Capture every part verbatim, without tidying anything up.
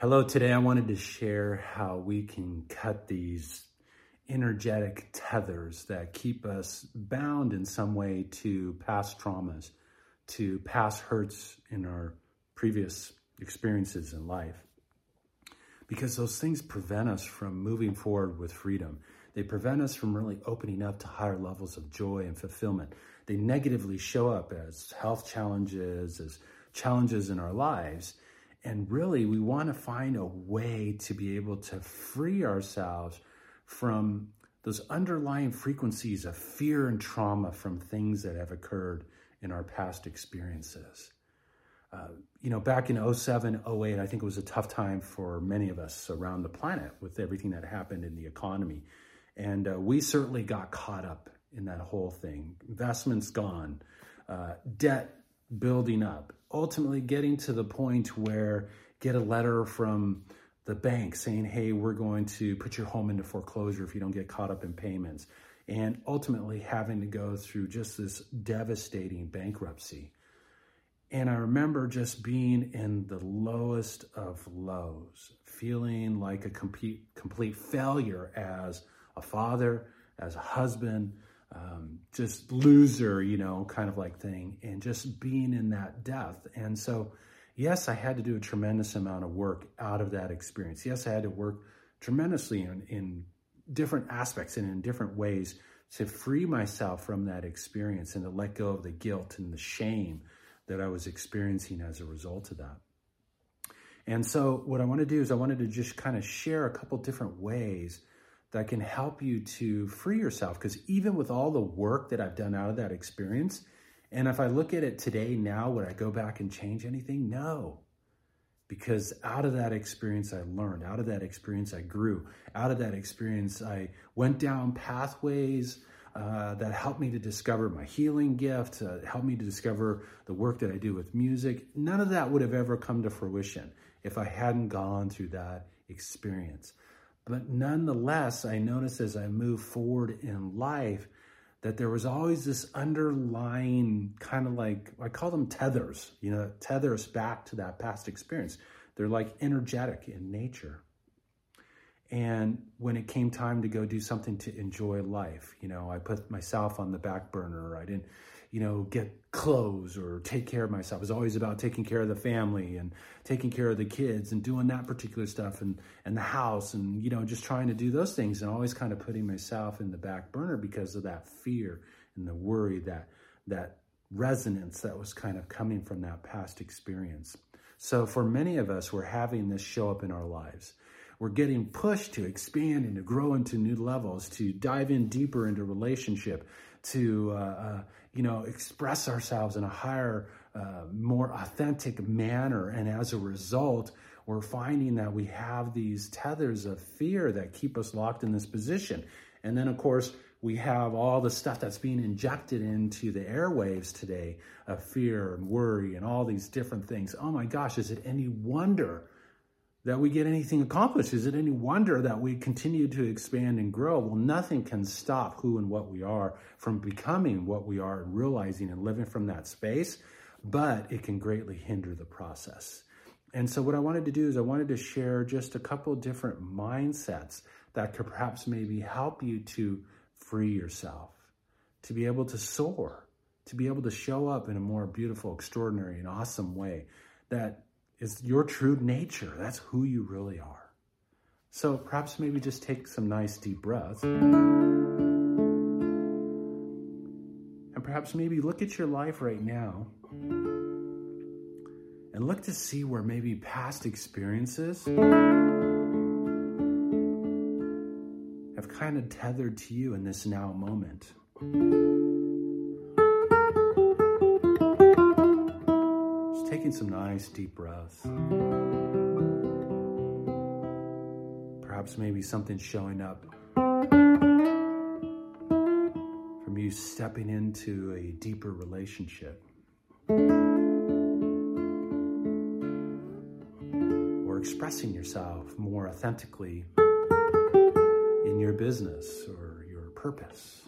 Hello, today I wanted to share how we can cut these energetic tethers that keep us bound in some way to past traumas, to past hurts in our previous experiences in life. Because those things prevent us from moving forward with freedom. They prevent us from really opening up to higher levels of joy and fulfillment. They negatively show up as health challenges, as challenges in our lives. And really, we want to find a way to be able to free ourselves from those underlying frequencies of fear and trauma from things that have occurred in our past experiences. Uh, you know, back in oh seven, oh eight, I think it was a tough time for many of us around the planet with everything that happened in the economy. And uh, we certainly got caught up in that whole thing. Investments gone, uh, debt building up, ultimately getting to the point where get a letter from the bank saying, hey, we're going to put your home into foreclosure if you don't get caught up in payments. And ultimately having to go through just this devastating bankruptcy. And I remember just being in the lowest of lows, feeling like a complete, complete failure as a father, as a husband, Um, just loser, you know, kind of like thing, and just being in that depth. And so, yes, I had to do a tremendous amount of work out of that experience. Yes, I had to work tremendously in, in different aspects and in different ways to free myself from that experience and to let go of the guilt and the shame that I was experiencing as a result of that. And so what I want to do is I wanted to just kind of share a couple different ways that can help you to free yourself. Because even with all the work that I've done out of that experience, and if I look at it today now, would I go back and change anything? No. Because out of that experience, I learned. Out of that experience, I grew. Out of that experience, I went down pathways uh, that helped me to discover my healing gift, uh, helped me to discover the work that I do with music. None of that would have ever come to fruition if I hadn't gone through that experience. But nonetheless, I noticed as I moved forward in life that there was always this underlying kind of like, I call them tethers, you know, tether us back to that past experience. They're like energetic in nature. And when it came time to go do something to enjoy life, you know, I put myself on the back burner. I didn't, you know, get clothes or take care of myself. It was always about taking care of the family and taking care of the kids and doing that particular stuff and, and the house and, you know, just trying to do those things and always kind of putting myself in the back burner because of that fear and the worry, that, that resonance that was kind of coming from that past experience. So for many of us, we're having this show up in our lives. We're getting pushed to expand and to grow into new levels, to dive in deeper into relationship, to, uh, uh, you know, express ourselves in a higher, uh, more authentic manner. And as a result, we're finding that we have these tethers of fear that keep us locked in this position. And then, of course, we have all the stuff that's being injected into the airwaves today of fear and worry and all these different things. Oh, my gosh, is it any wonder that we get anything accomplished? Is it any wonder that we continue to expand and grow? Well, nothing can stop who and what we are from becoming what we are and realizing and living from that space, but it can greatly hinder the process. And so what I wanted to do is I wanted to share just a couple different mindsets that could perhaps maybe help you to free yourself, to be able to soar, to be able to show up in a more beautiful, extraordinary, and awesome way that is your true nature. That's who you really are. So perhaps maybe just take some nice deep breaths. And perhaps maybe look at your life right now and look to see where maybe past experiences have kind of tethered to you in this now moment. Taking some nice deep breaths. Perhaps maybe something showing up from you stepping into a deeper relationship or expressing yourself more authentically in your business or your purpose.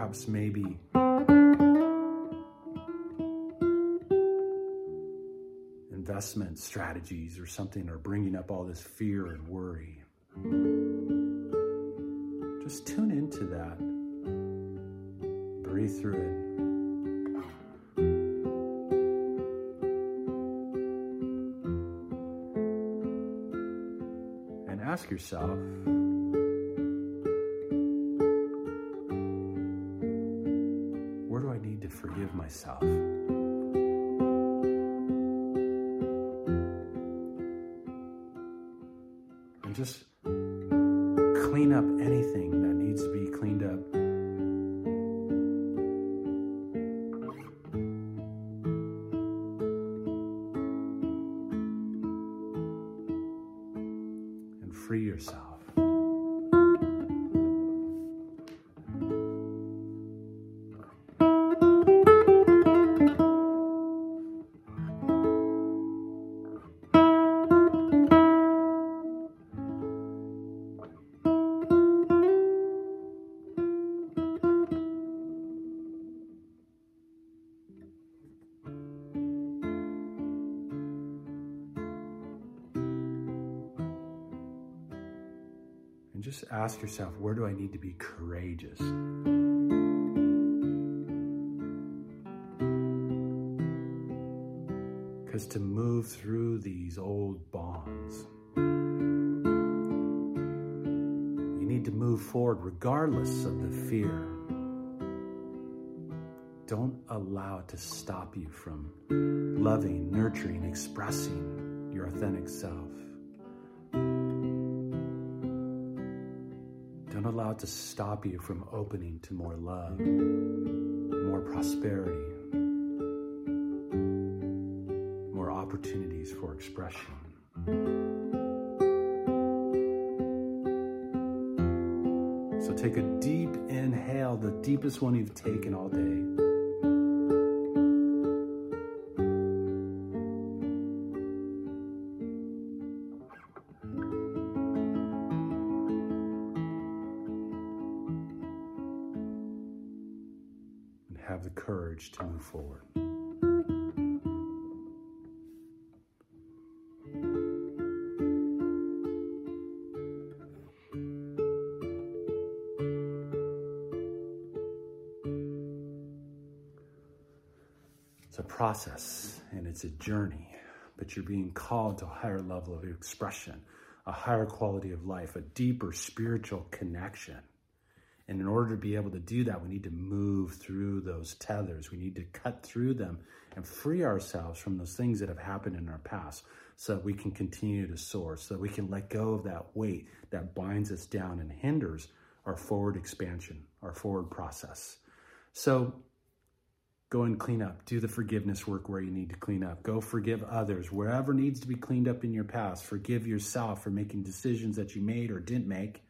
Perhaps maybe investment strategies or something are bringing up all this fear and worry, just tune into that. Breathe through it. And ask yourself, where do I need to forgive myself? And just clean up anything that needs to be cleaned up. And free yourself. And just ask yourself, where do I need to be courageous? Because to move through these old bonds, you need to move forward regardless of the fear. Don't allow it to stop you from loving, nurturing, expressing your authentic self. Don't allow it to stop you from opening to more love, more prosperity, more opportunities for expression. So take a deep inhale, the deepest one you've taken all day. Have the courage to move forward. It's a process and it's a journey, but you're being called to a higher level of expression, a higher quality of life, a deeper spiritual connection. And in order to be able to do that, we need to move through those tethers. We need to cut through them and free ourselves from those things that have happened in our past so that we can continue to soar, so that we can let go of that weight that binds us down and hinders our forward expansion, our forward process. So go and clean up. Do the forgiveness work where you need to clean up. Go forgive others wherever needs to be cleaned up in your past. Forgive yourself for making decisions that you made or didn't make.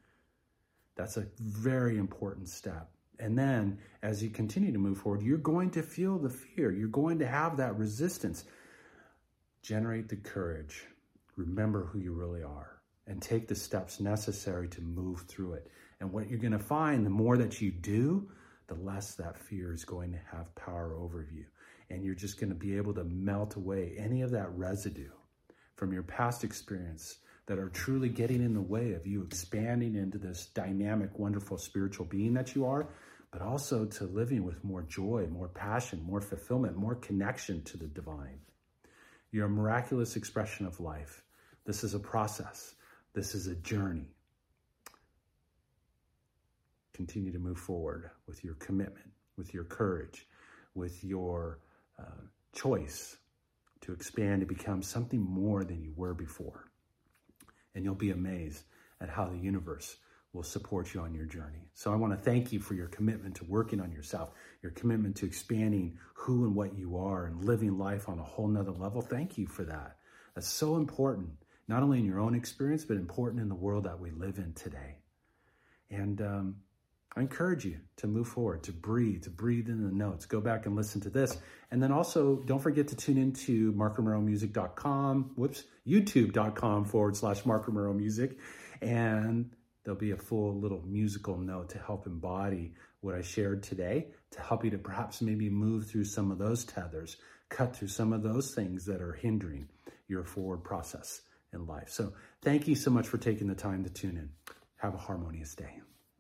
That's a very important step. And then as you continue to move forward, you're going to feel the fear. You're going to have that resistance. Generate the courage. Remember who you really are and take the steps necessary to move through it. And what you're going to find, the more that you do, the less that fear is going to have power over you. And you're just going to be able to melt away any of that residue from your past experience that are truly getting in the way of you expanding into this dynamic, wonderful spiritual being that you are, but also to living with more joy, more passion, more fulfillment, more connection to the divine. You're a miraculous expression of life. This is a process. This is a journey. Continue to move forward with your commitment, with your courage, with your uh, choice to expand, to become something more than you were before. And you'll be amazed at how the universe will support you on your journey. So I want to thank you for your commitment to working on yourself, your commitment to expanding who and what you are and living life on a whole nother level. Thank you for that. That's so important, not only in your own experience, but important in the world that we live in today. And um, I encourage you to move forward, to breathe, to breathe in the notes. Go back and listen to this. And then also, don't forget to tune into mark romero music dot com, whoops, youtube dot com forward slash Mark Romero Music. And there'll be a full little musical note to help embody what I shared today, to help you to perhaps maybe move through some of those tethers, cut through some of those things that are hindering, your forward process in life. So thank you so much for taking the time to tune in. Have a harmonious day.